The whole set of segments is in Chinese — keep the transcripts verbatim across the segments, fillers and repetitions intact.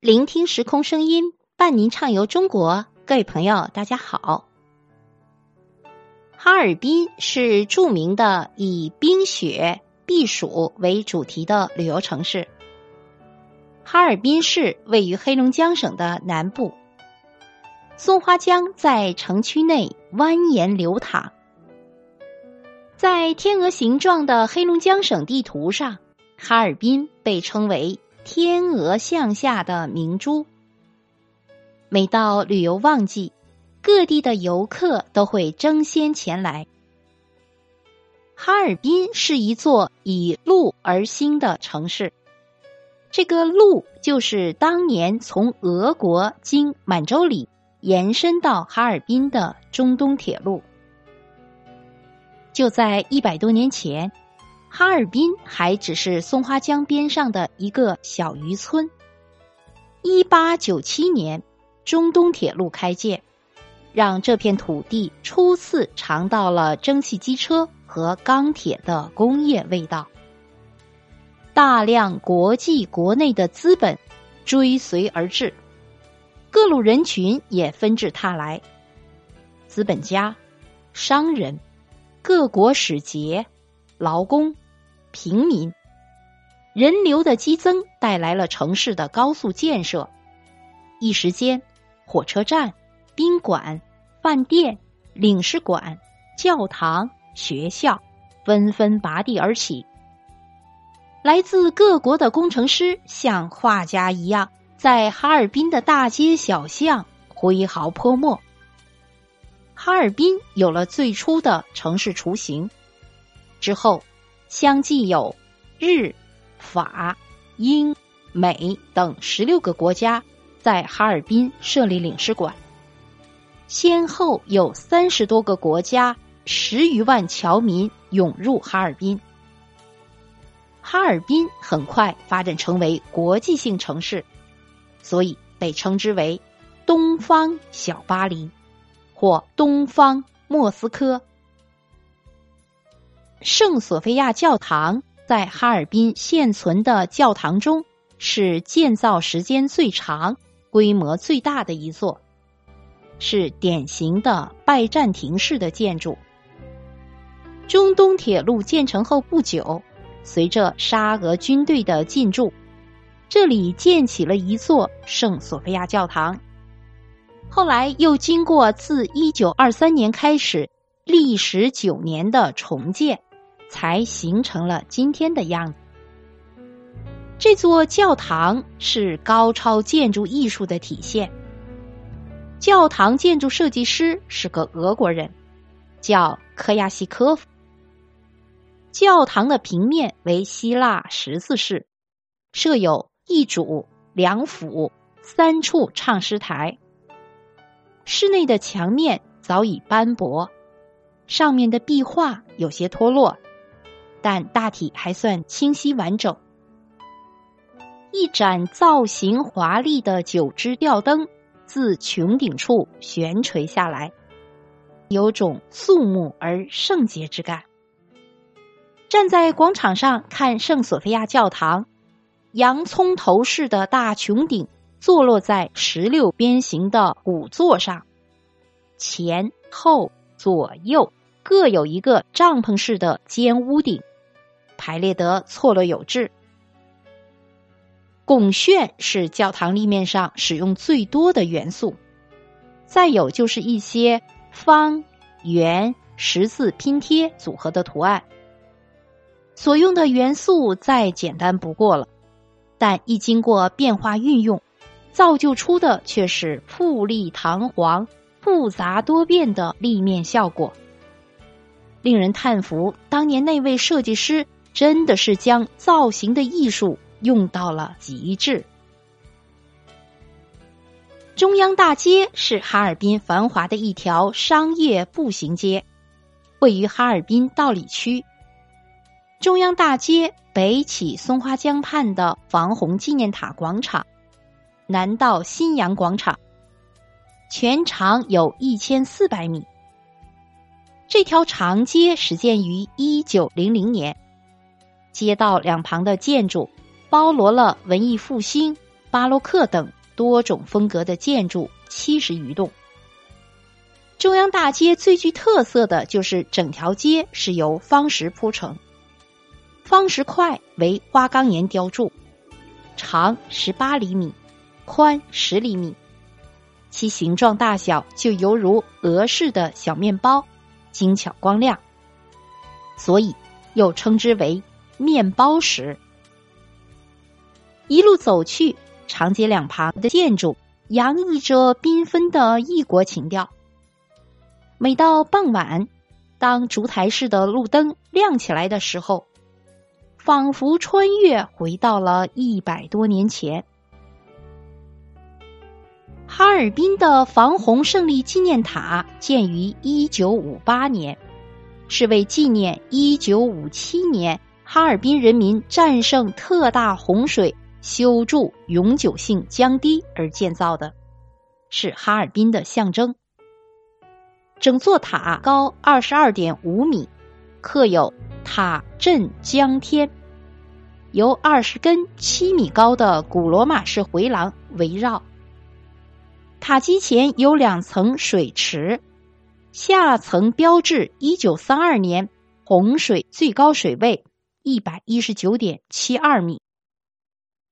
聆听时空声音，伴您畅游中国。各位朋友，大家好。哈尔滨是著名的以冰雪避暑为主题的旅游城市。哈尔滨市位于黑龙江省的南部，松花江在城区内蜿蜒流淌。在天鹅形状的黑龙江省地图上，哈尔滨被称为天鹅向下的明珠。每到旅游旺季，各地的游客都会争先前来。哈尔滨是一座以陆而兴的城市，这个陆就是当年从俄国经满洲里延伸到哈尔滨的中东铁路。就在一百多年前，哈尔滨还只是松花江边上的一个小渔村。一八九七年，中东铁路开建，让这片土地初次尝到了蒸汽机车和钢铁的工业味道。大量国际国内的资本追随而至，各路人群也纷至沓来，资本家、商人、各国使节、劳工、平民。人流的激增带来了城市的高速建设，一时间火车站、宾馆、饭店、领事馆、教堂、学校纷纷拔地而起。来自各国的工程师像画家一样，在哈尔滨的大街小巷挥毫泼墨。哈尔滨有了最初的城市雏形，之后相继有日、法、英、美等十六个国家在哈尔滨设立领事馆，先后有三十多个国家十余万侨民涌入哈尔滨。哈尔滨很快发展成为国际性城市，所以被称之为东方小巴黎或东方莫斯科。圣索菲亚教堂在哈尔滨现存的教堂中是建造时间最长、规模最大的一座，是典型的拜占庭式的建筑。中东铁路建成后不久，随着沙俄军队的进驻，这里建起了一座圣索菲亚教堂。后来又经过自一九二三年开始历时九年的重建，才形成了今天的样子。这座教堂是高超建筑艺术的体现。教堂建筑设计师是个俄国人，叫科亚西科夫。教堂的平面为希腊十字式，设有一主、两辅、三处唱诗台。室内的墙面早已斑驳，上面的壁画有些脱落，但大体还算清晰完整。一盏造型华丽的九支吊灯自穹顶处悬垂下来，有种肃穆而圣洁之感。站在广场上看圣索菲亚教堂，洋葱头式的大穹顶坐落在十六边形的五座上，前后左右各有一个帐篷式的尖屋顶，排列得错落有致。拱券是教堂立面上使用最多的元素，再有就是一些方、圆、十字拼贴组合的图案。所用的元素再简单不过了，但一经过变化运用，造就出的却是富丽堂皇、复杂多变的立面效果，令人叹服。当年那位设计师真的是将造型的艺术用到了极致。中央大街是哈尔滨繁华的一条商业步行街，位于哈尔滨道里区。中央大街北起松花江畔的防洪纪念塔广场，南到新阳广场，全长有一千四百米。这条长街始建于一九零零年，街道两旁的建筑包罗了文艺复兴、巴洛克等多种风格的建筑七十余栋。中央大街最具特色的就是整条街是由方石铺成，方石块为花岗岩雕柱，长十八厘米，宽十厘米，其形状大小就犹如俄式的小面包，精巧光亮，所以又称之为面包石。一路走去，长街两旁的建筑洋溢着缤纷的异国情调。每到傍晚，当烛台式的路灯亮起来的时候，仿佛穿越回到了一百多年前。哈尔滨的防洪胜利纪念塔建于一九五八年，是为纪念一九五七年哈尔滨人民战胜特大洪水修筑永久性江堤而建造的，是哈尔滨的象征。整座塔高 二十二点五米，刻有塔镇江天，由二十根七米高的古罗马式回廊围绕。塔基前有两层水池，下层标志一九三二年洪水最高水位 一百一十九点七二米，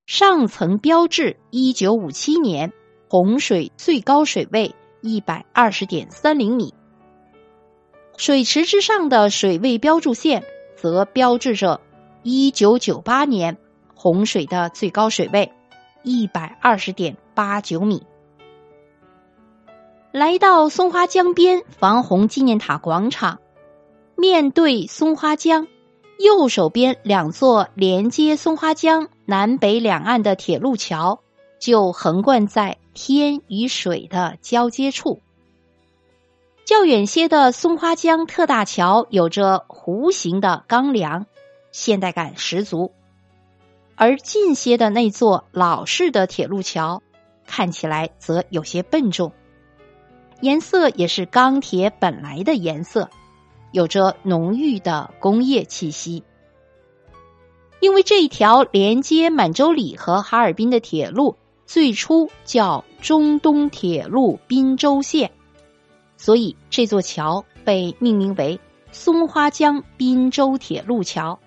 上层标志一九五七年洪水最高水位一百二十点三零米。水池之上的水位标注线则标志着一九九八年洪水的最高水位 一百二十点八九米。来到松花江边防洪纪念塔广场，面对松花江，右手边两座连接松花江南北两岸的铁路桥就横贯在天与水的交接处。较远些的松花江特大桥有着弧形的钢梁，现代感十足，而近些的那座老式的铁路桥看起来则有些笨重，颜色也是钢铁本来的颜色，有着浓郁的工业气息。因为这条连接满洲里和哈尔滨的铁路最初叫中东铁路滨州线，所以这座桥被命名为松花江滨州铁路桥。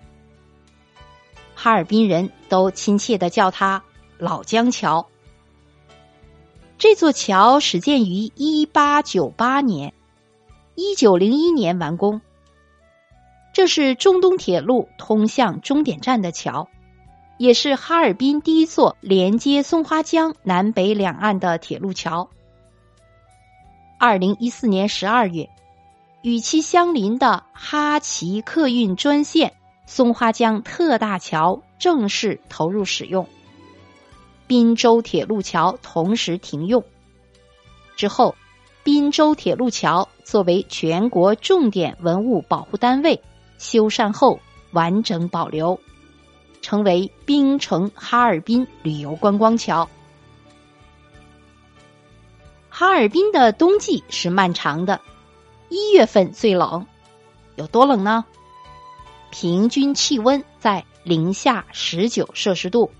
哈尔滨人都亲切地叫它老江桥。这座桥始建于一八九八年，一九零一年完工。这是中东铁路通向终点站的桥，也是哈尔滨第一座连接松花江南北两岸的铁路桥。二零一四年十二月，与其相邻的哈齐客运专线松花江特大桥正式投入使用，滨州铁路桥同时停用。之后，滨州铁路桥作为全国重点文物保护单位修缮后完整保留，成为滨城哈尔滨旅游观光桥。哈尔滨的冬季是漫长的，一月份最冷，有多冷呢？平均气温在零下十九摄氏度，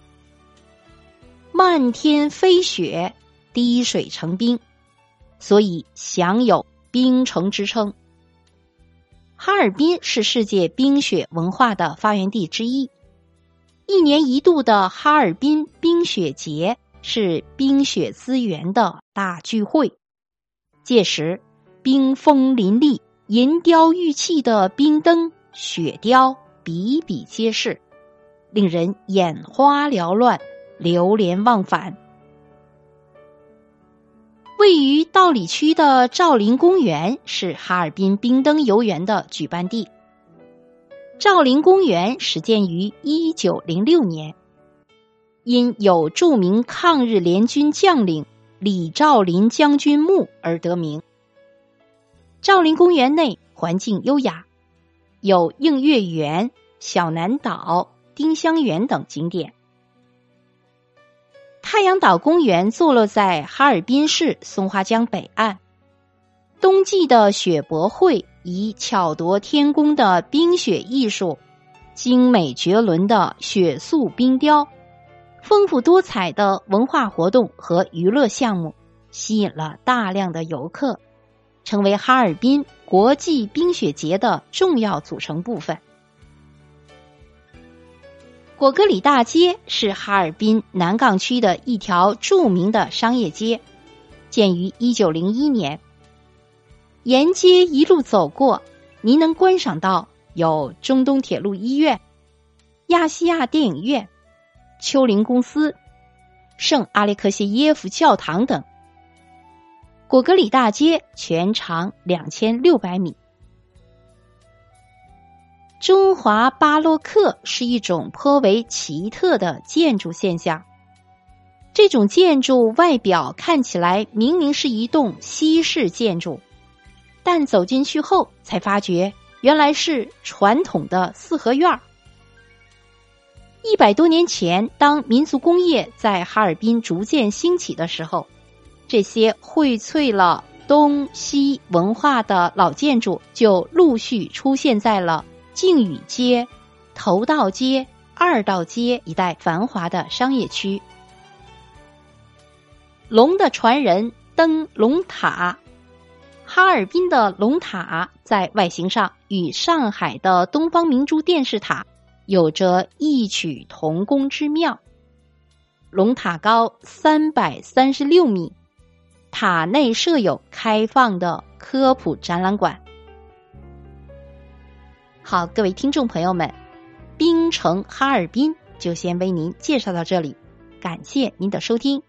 漫天飞雪，滴水成冰，所以享有冰城之称。哈尔滨是世界冰雪文化的发源地之一，一年一度的哈尔滨冰雪节是冰雪资源的大聚会，届时冰峰林立，银雕玉砌的冰灯、雪雕比比皆是，令人眼花缭乱，流连忘返。位于道里区的赵林公园是哈尔滨冰灯游园的举办地。赵林公园始建于一九零六年，因有著名抗日联军将领李兆麟将军墓而得名。赵林公园内环境优雅，有映月园、小南岛、丁香园等景点。太阳岛公园坐落在哈尔滨市松花江北岸，冬季的雪博会以巧夺天工的冰雪艺术、精美绝伦的雪塑冰雕丰富多彩的文化活动和娱乐项目吸引了大量的游客，成为哈尔滨国际冰雪节的重要组成部分。果戈里大街是哈尔滨南岗区的一条著名的商业街，建于一九零一年。沿街一路走过，您能观赏到有中东铁路医院、亚细亚电影院、丘陵公司、圣阿列克谢耶夫教堂等。果戈里大街全长两千六百米。中华巴洛克是一种颇为奇特的建筑现象，这种建筑外表看起来明明是一栋西式建筑，但走进去后才发觉原来是传统的四合院。一百多年前，当民族工业在哈尔滨逐渐兴起的时候，这些荟萃了东西文化的老建筑就陆续出现在了靖宇街、头道街、二道街一带繁华的商业区。龙的传人登龙塔，哈尔滨的龙塔在外形上与上海的东方明珠电视塔有着异曲同工之妙。龙塔高三百三十六米，塔内设有开放的科普展览馆。好，各位听众朋友们，冰城哈尔滨就先为您介绍到这里，感谢您的收听。